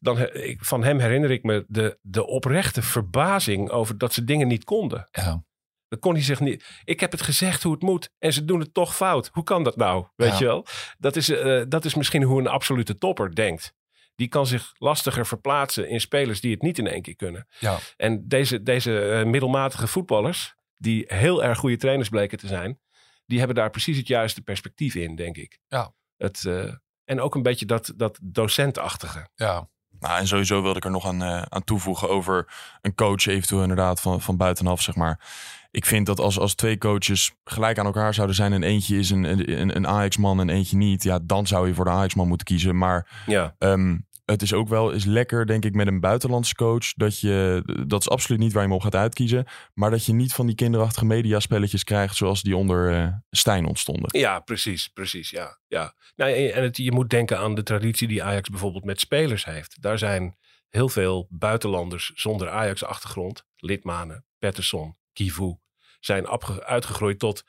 dan ik, van hem herinner ik me de, de oprechte verbazing over dat ze dingen niet konden. Ja. Dan kon hij zich niet... Ik heb het gezegd hoe het moet en ze doen het toch fout. Hoe kan dat nou? Weet ja. je wel? Dat is, uh, dat is misschien hoe een absolute topper denkt. Die kan zich lastiger verplaatsen in spelers die het niet in één keer kunnen. Ja. En deze, deze middelmatige voetballers, die heel erg goede trainers bleken te zijn, die hebben daar precies het juiste perspectief in, denk ik. Ja. Het, uh, en ook een beetje dat, dat docentachtige. Ja. Nou, en sowieso wilde ik er nog aan, uh, aan toevoegen over een coach eventueel inderdaad van, van buitenaf, zeg maar. Ik vind dat als, als twee coaches gelijk aan elkaar zouden zijn en eentje is een, een, een Ajax-man en eentje niet, ja, dan zou je voor de Ajax-man moeten kiezen. Maar ja. um, het is ook wel eens lekker, denk ik, met een buitenlandse coach, dat je, dat is absoluut niet waar je hem op gaat uitkiezen, maar dat je niet van die kinderachtige mediaspelletjes krijgt zoals die onder uh, Steijn ontstonden. Ja, precies, precies, ja. ja. Nou, en het, je moet denken aan de traditie die Ajax bijvoorbeeld met spelers heeft. Daar zijn heel veel buitenlanders zonder Ajax-achtergrond, Lidmanen, Pettersson, Kivu, zijn uitgegroeid tot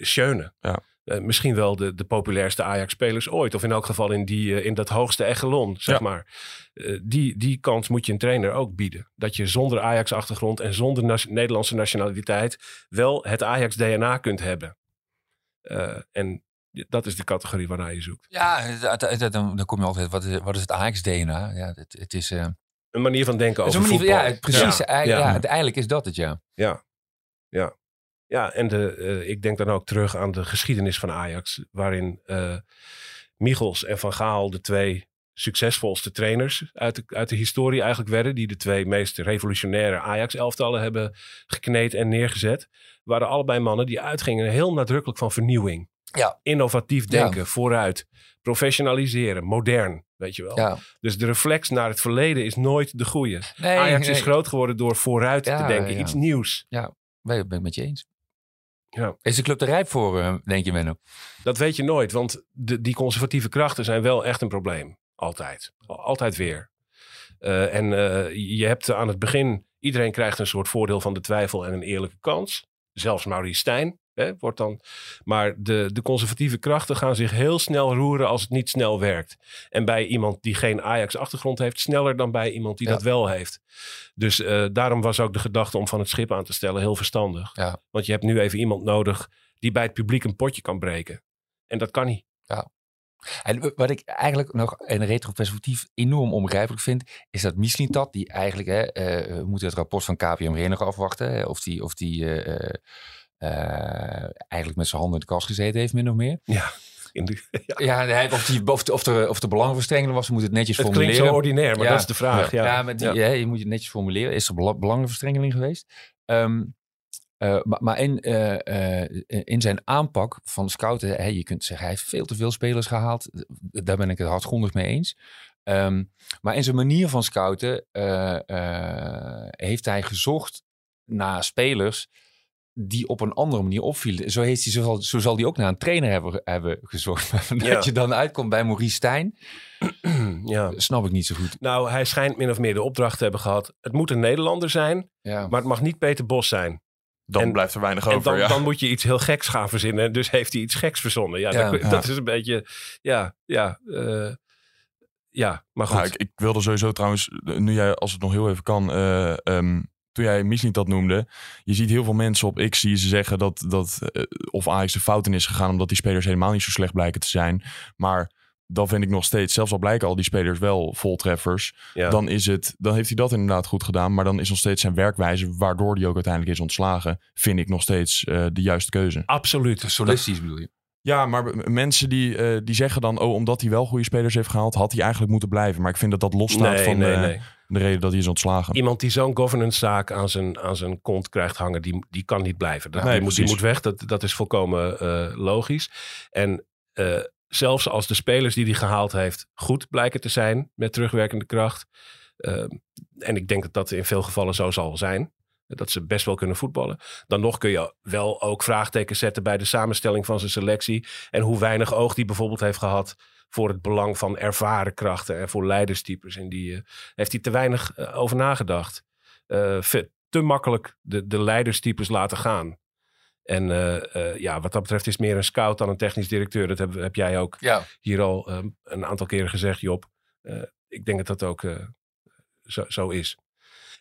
Schöne. Ja. Uh, misschien wel de, de populairste Ajax-spelers ooit. Of in elk geval in, die, uh, in dat hoogste echelon, zeg ja. maar. Uh, die, die kans moet je een trainer ook bieden. Dat je zonder Ajax-achtergrond en zonder nas- Nederlandse nationaliteit wel het Ajax-D N A kunt hebben. Uh, en dat is de categorie waarnaar je zoekt. Ja, dat, dat, dan, dan kom je altijd... Wat is, wat is het Ajax-D N A? Ja, het, het is... Uh... Een manier van denken over voetbal. Ja, precies. Ja. Ja. Ja, ja, uiteindelijk is dat het, ja. Ja. Ja, ja en de, uh, ik denk dan ook terug aan de geschiedenis van Ajax. Waarin uh, Michels en Van Gaal de twee succesvolste trainers uit de, uit de historie eigenlijk werden. Die de twee meest revolutionaire Ajax-elftallen hebben gekneed en neergezet. Waren allebei mannen die uitgingen heel nadrukkelijk van vernieuwing. Ja. Innovatief denken, ja. vooruit, professionaliseren, modern, weet je wel. Ja. Dus de reflex naar het verleden is nooit de goede. Nee, Ajax nee. is groot geworden door vooruit ja, te denken, ja. iets nieuws. Ja. Ik ben het met je eens. Ja. Is de club er rijp voor, denk je, Menno? Dat weet je nooit, want de, die conservatieve krachten zijn wel echt een probleem. Altijd. Altijd weer. Uh, en uh, je hebt aan het begin... Iedereen krijgt een soort voordeel van de twijfel en een eerlijke kans. Zelfs Maurice Steijn hè, wordt dan... Maar de, de conservatieve krachten gaan zich heel snel roeren als het niet snel werkt. En bij iemand die geen Ajax-achtergrond heeft... sneller dan bij iemand die ja. dat wel heeft. Dus uh, daarom was ook de gedachte om Van 't Schip aan te stellen heel verstandig. Ja. Want je hebt nu even iemand nodig die bij het publiek een potje kan breken. En dat kan niet. Ja. En wat ik eigenlijk nog in retroperspectief enorm onbegrijpelijk vind... is dat Mislintat, die eigenlijk... Hè, uh, we moeten het rapport van K P M G nog afwachten. Hè, of die, of die uh, uh, eigenlijk met zijn handen in de kast gezeten heeft, min of meer. Ja. De, ja, ja of, die, of, de, of, de, of de belangenverstrengeling was, moet het netjes het formuleren. Het klinkt zo ordinair, maar ja. dat is de vraag. Ja, ja, maar die, ja. ja, je moet het netjes formuleren. Is er bela- belangenverstrengeling geweest? Um, uh, maar maar in, uh, uh, in zijn aanpak van scouten, hè, je kunt zeggen, hij heeft veel te veel spelers gehaald. Daar ben ik het hardgrondig mee eens. Um, maar in zijn manier van scouten uh, uh, heeft hij gezocht naar spelers... die op een andere manier opvielen. Zo, heeft hij, zo, zal, zo zal hij ook naar een trainer hebben, hebben gezocht. Dat ja. je dan uitkomt bij Maurice Steijn. ja. Snap ik niet zo goed. Nou, hij schijnt min of meer de opdracht te hebben gehad. Het moet een Nederlander zijn, ja. maar het mag niet Peter Bos zijn. Dan en, blijft er weinig en over. Dan, ja. dan moet je iets heel geks gaan verzinnen. Dus heeft hij iets geks verzonnen. Ja, ja, dat, ja. dat is een beetje... Ja, ja... Uh, ja, maar goed. Nou, ik, ik wilde sowieso trouwens... Nu jij, als het nog heel even kan... Uh, um, toen jij Misniet dat noemde, je ziet heel veel mensen op X die ze zeggen dat, dat uh, of Ajax de fout in is gegaan omdat die spelers helemaal niet zo slecht blijken te zijn. Maar dan vind ik nog steeds, zelfs al blijken al die spelers wel voltreffers, ja. dan, is het, dan heeft hij dat inderdaad goed gedaan. Maar dan is nog steeds zijn werkwijze, waardoor hij ook uiteindelijk is ontslagen, vind ik nog steeds uh, de juiste keuze. Absoluut, solistisch bedoel je? Ja, maar mensen die, uh, die zeggen dan, oh, omdat hij wel goede spelers heeft gehaald, had hij eigenlijk moeten blijven. Maar ik vind dat dat losstaat nee, van nee, uh, nee. de reden dat hij is ontslagen. Iemand die zo'n governance-zaak aan zijn, aan zijn kont krijgt hangen, die, die kan niet blijven. Dat, nee, die, moet, die moet weg, dat, dat is volkomen uh, logisch. En uh, zelfs als de spelers die hij gehaald heeft goed blijken te zijn met terugwerkende kracht. Uh, en ik denk dat dat in veel gevallen zo zal zijn. Dat ze best wel kunnen voetballen. Dan nog kun je wel ook vraagtekens zetten bij de samenstelling van zijn selectie. En hoe weinig oog die bijvoorbeeld heeft gehad voor het belang van ervaren krachten en voor leiderstypes. En die uh, heeft hij te weinig uh, over nagedacht. Uh, te makkelijk de, de leiderstypes laten gaan. En uh, uh, ja, wat dat betreft is meer een scout dan een technisch directeur. Dat heb, heb jij ook ja. hier al um, een aantal keren gezegd, Job. Uh, ik denk dat dat ook uh, zo, zo is.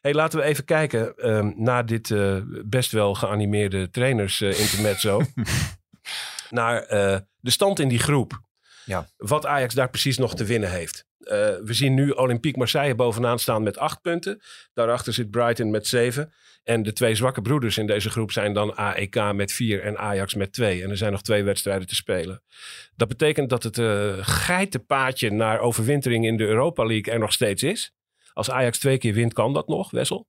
Hey, laten we even kijken um, naar dit uh, best wel geanimeerde trainers uh, intermezzo. naar uh, de stand in die groep. Ja. Wat Ajax daar precies nog te winnen heeft. Uh, we zien nu Olympique Marseille bovenaan staan met acht punten. Daarachter zit Brighton met zeven. En de twee zwakke broeders in deze groep zijn dan A E K met vier en Ajax met twee. En er zijn nog twee wedstrijden te spelen. Dat betekent dat het uh, geitenpaadje naar overwintering in de Europa League er nog steeds is. Als Ajax twee keer wint, kan dat nog, Wessel?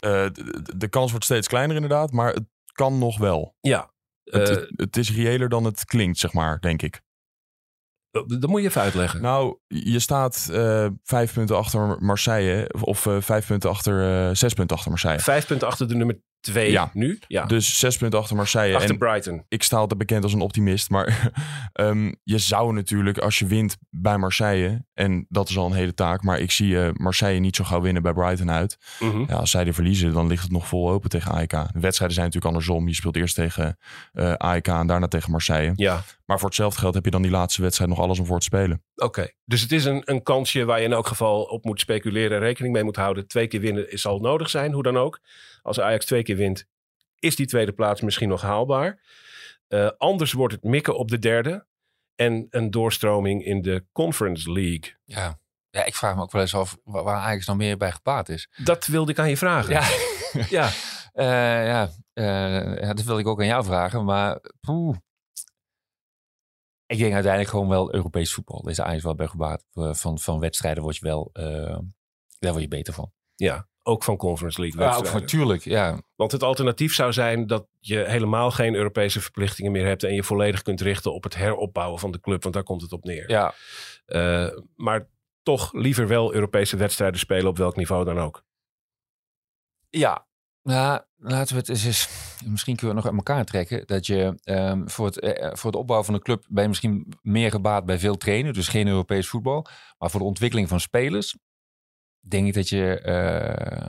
Uh, de, de kans wordt steeds kleiner inderdaad, maar het kan nog wel. Ja. Uh, het, het is reëler dan het klinkt, zeg maar, denk ik. Dat moet je even uitleggen. Nou, je staat uh, vijf punten achter Marseille. Of uh, vijf punten achter, uh, zes punten achter Marseille. Vijf punten achter de nummer twee ja. nu. Ja. Dus zes punten achter Marseille. Achter en Brighton. Ik sta altijd bekend als een optimist. Maar um, je zou natuurlijk, als je wint bij Marseille. En dat is al een hele taak. Maar ik zie uh, Marseille niet zo gauw winnen bij Brighton uit. Mm-hmm. Ja, als zij die verliezen, dan ligt het nog vol open tegen A E K. De wedstrijden zijn natuurlijk andersom. Je speelt eerst tegen uh, A E K en daarna tegen Marseille. Ja. Maar voor hetzelfde geld heb je dan die laatste wedstrijd nog alles om voor te spelen. Oké, okay. Dus het is een, een kansje waar je in elk geval op moet speculeren en rekening mee moet houden. Twee keer winnen zal nodig zijn, hoe dan ook. Als Ajax twee keer wint, is die tweede plaats misschien nog haalbaar. Uh, anders wordt het mikken op de derde en een doorstroming in de Conference League. Ja, ja ik vraag me ook wel eens af waar Ajax nog meer bij gebaat is. Dat wilde ik aan je vragen. Ja, ja. Uh, ja. Uh, dat wilde ik ook aan jou vragen, maar poeh. Ik denk uiteindelijk gewoon wel Europees voetbal. Daar is Ajax wel bij gebaat. Van, van wedstrijden word je wel uh, daar word je beter van. Ja, ook van Conference League wedstrijden. Ja, ook natuurlijk. Ja. Want het alternatief zou zijn dat je helemaal geen Europese verplichtingen meer hebt en je volledig kunt richten op het heropbouwen van de club, want daar komt het op neer. Ja. Uh, maar toch liever wel Europese wedstrijden spelen op welk niveau dan ook. Ja. Nou, laten we het eens, eens... Misschien kunnen we nog aan elkaar trekken. Dat je um, voor, het, uh, voor het opbouwen van een club ben je misschien meer gebaat bij veel trainen. Dus geen Europees voetbal. Maar voor de ontwikkeling van spelers denk ik dat je uh,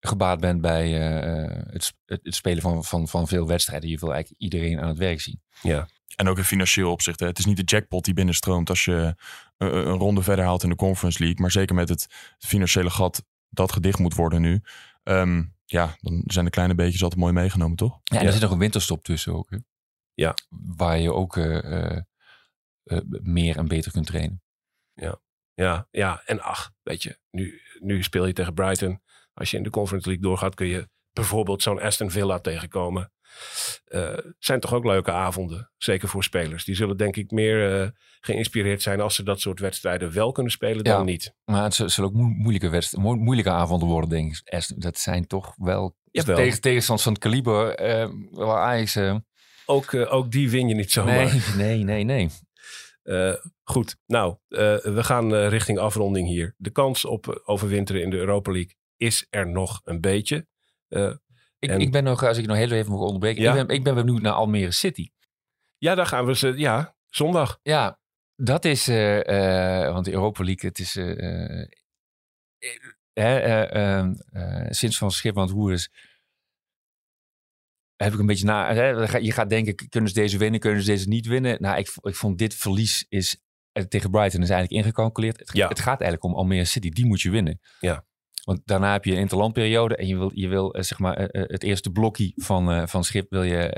gebaat bent bij uh, het, het, het spelen van, van, van veel wedstrijden. Je wil eigenlijk iedereen aan het werk zien. Ja. En ook in financieel opzicht. Hè? Het is niet de jackpot die binnenstroomt als je een, een ronde verder haalt in de Conference League. Maar zeker met het financiële gat dat gedicht moet worden nu. Um, ja, dan zijn de kleine beetjes altijd mooi meegenomen, toch? Ja, en er zit nog een winterstop tussen ook. Hè? Ja. Waar je ook uh, uh, uh, meer en beter kunt trainen. Ja, ja, ja. En ach, weet je, nu, nu speel je tegen Brighton. Als je in de Conference League doorgaat, kun je bijvoorbeeld zo'n Aston Villa tegenkomen. Uh, zijn toch ook leuke avonden, zeker voor spelers. Die zullen denk ik meer uh, geïnspireerd zijn als ze dat soort wedstrijden wel kunnen spelen dan ja, niet. Maar het zullen ook mo- moeilijke, wedst- mo- moeilijke avonden worden, denk ik. Dat zijn toch wel, ja, wel. Tegen, tegenstanders van het kaliber uh, waar Ajax... Uh... Ook, uh, ook die win je niet zomaar. Nee, nee, nee, nee. Uh, goed, nou, uh, we gaan uh, richting afronding hier. De kans op overwinteren in de Europa League is er nog een beetje. Uh, Ik, en, ik ben nog, als ik nog heel even mag onderbreken, ja? ik, ben, ik ben benieuwd naar Almere City. Ja, daar gaan we ze. Ja, zondag. Ja, dat is, uh, uh, want de Europa League, het is uh, uh, uh, uh, uh, sinds Van 't Schip aan het roer is, heb ik een beetje na. Uh, je gaat denken, kunnen ze deze winnen, kunnen ze deze niet winnen? Nou, ik, ik vond dit verlies is uh, tegen Brighton is eigenlijk ingecalculeerd. Het, ja. het gaat eigenlijk om Almere City, die moet je winnen. Ja. Want daarna heb je een interlandperiode en je wil, je wil uh, zeg maar, uh, het eerste blokje van, uh, van Schip wil je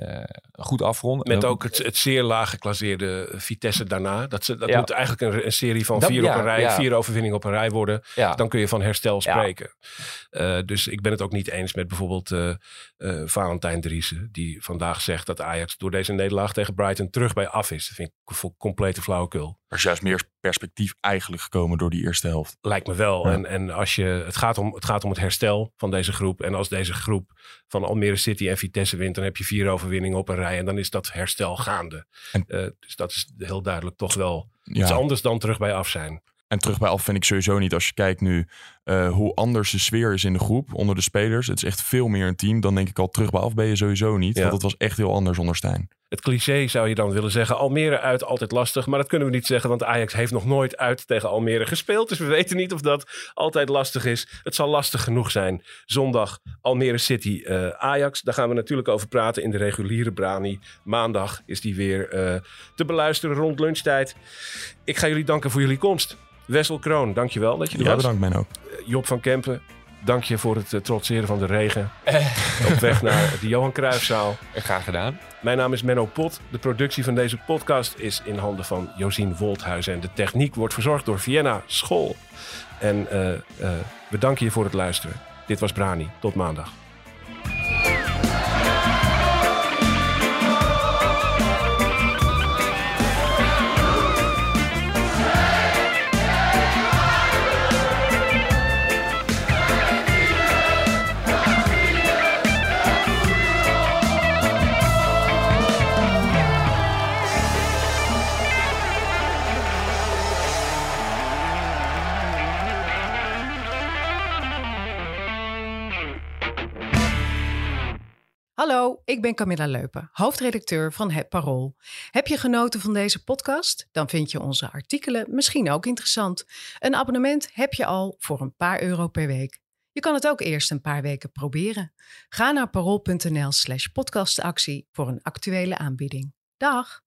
uh, uh, goed afronden. Met ook het, het zeer laag geclasseerde Vitesse daarna. Dat, ze, dat ja. moet eigenlijk een, een serie van dat, vier ja, op een rij, ja. vier overwinningen op een rij worden. Ja. Dan kun je van herstel spreken. Ja. Uh, dus ik ben het ook niet eens met bijvoorbeeld uh, uh, Valentijn Driessen, die vandaag zegt dat Ajax door deze nederlaag tegen Brighton terug bij af is. Dat vind ik voor complete flauwekul. Er is juist meer perspectief eigenlijk gekomen door die eerste helft. Lijkt me wel. Ja. En, en als je, het, gaat om, het gaat om het herstel van deze groep. En als deze groep van Almere City en Vitesse wint, dan heb je vier overwinningen op een rij. En dan is dat herstel gaande. En, uh, dus dat is heel duidelijk toch wel ja. iets anders dan terug bij af zijn. En terug bij af vind ik sowieso niet. Als je kijkt nu uh, hoe anders de sfeer is in de groep onder de spelers. Het is echt veel meer een team. Dan denk ik al terug bij af ben je sowieso niet. Ja. Want het was echt heel anders onder Steijn. Het cliché zou je dan willen zeggen. Almere uit, altijd lastig. Maar dat kunnen we niet zeggen, want Ajax heeft nog nooit uit tegen Almere gespeeld. Dus we weten niet of dat altijd lastig is. Het zal lastig genoeg zijn. Zondag Almere City uh, Ajax. Daar gaan we natuurlijk over praten in de reguliere Branie. Maandag is die weer uh, te beluisteren rond lunchtijd. Ik ga jullie danken voor jullie komst. Wessel Kroon, dankjewel dat je er ja, was. Ja, bedankt Menno. Uh, Jop van Kempen, dank je voor het uh, trotseren van de regen. Eh. Op weg naar de Johan Cruijffzaal. Graag gedaan. Mijn naam is Menno Pot. De productie van deze podcast is in handen van Josien Wolthuizen. En de techniek wordt verzorgd door Vienna School. En uh, uh, we danken je voor het luisteren. Dit was Branie. Tot maandag. Hallo, ik ben Camilla Leupen, hoofdredacteur van Het Parool. Heb je genoten van deze podcast? Dan vind je onze artikelen misschien ook interessant. Een abonnement heb je al voor een paar euro per week. Je kan het ook eerst een paar weken proberen. Ga naar parool punt nl slash podcastactie voor een actuele aanbieding. Dag!